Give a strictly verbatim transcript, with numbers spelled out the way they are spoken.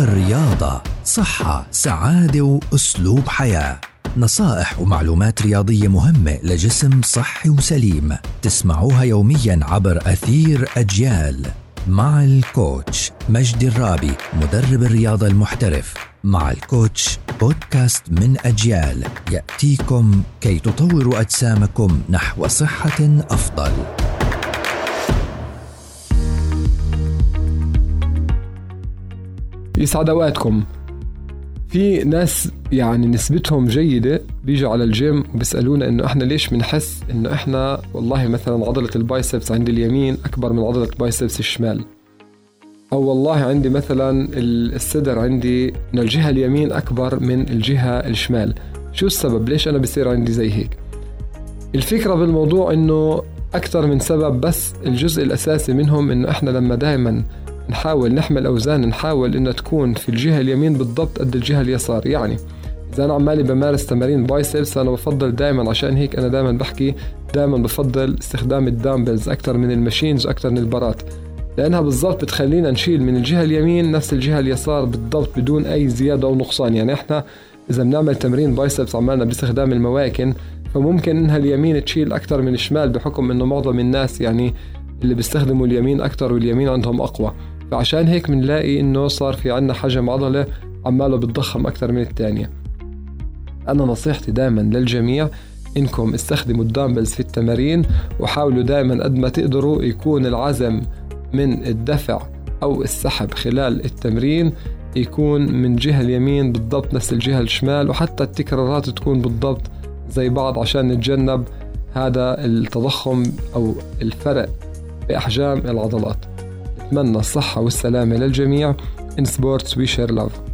الرياضة، صحة، سعادة وأسلوب حياة. نصائح ومعلومات رياضية مهمة لجسم صحي وسليم، تسمعوها يومياً عبر أثير أجيال مع الكوتش مجد الرابي مدرب الرياضة المحترف. مع الكوتش بودكاست من أجيال يأتيكم كي تطوروا أجسامكم نحو صحة أفضل. يسعد اوقاتكم. في ناس يعني نسبتهم جيدة بيجوا على الجيم وبيسألونا انه احنا ليش بنحس انه احنا والله مثلا عضلة البايسبس عند اليمين اكبر من عضلة بايسبس الشمال، او والله عندي مثلا الصدر عندي ان الجهة اليمين اكبر من الجهة الشمال، شو السبب؟ ليش انا بصير عندي زي هيك؟ الفكرة بالموضوع انه اكثر من سبب، بس الجزء الاساسي منهم انه احنا لما دائما نحاول نحمل أوزان نحاول إنها تكون في الجهة اليمين بالضبط قد الجهة اليسار. يعني إذا أنا عمالي بمارس تمارين بايسبس، أنا بفضل دائما، عشان هيك أنا دائما بحكي دائما بفضل استخدام الدامبلز أكتر من الماشينز أكتر من البارات، لأنها بالضبط بتخلينا نشيل من الجهة اليمين نفس الجهة اليسار بالضبط بدون أي زيادة أو نقصان. يعني إحنا إذا بنعمل تمرين بايسبس عمالنا باستخدام المواكن، فممكن إنها اليمين تشيل أكتر من الشمال بحكم إنه معظم الناس يعني اللي بيستخدموا اليمين أكتر واليمين عندهم أقوى، فعشان هيك منلاقي إنه صار في عنا حجم عضلة عماله بتضخم أكتر من التانية. أنا نصيحتي دائما للجميع إنكم استخدموا الدامبلز في التمارين، وحاولوا دائما قد ما تقدروا يكون العزم من الدفع أو السحب خلال التمرين يكون من جهة اليمين بالضبط نفس الجهة الشمال، وحتى التكرارات تكون بالضبط زي بعض عشان نتجنب هذا التضخم أو الفرق بأحجام العضلات. أتمنى الصحة والسلامة للجميع. In sports we share love.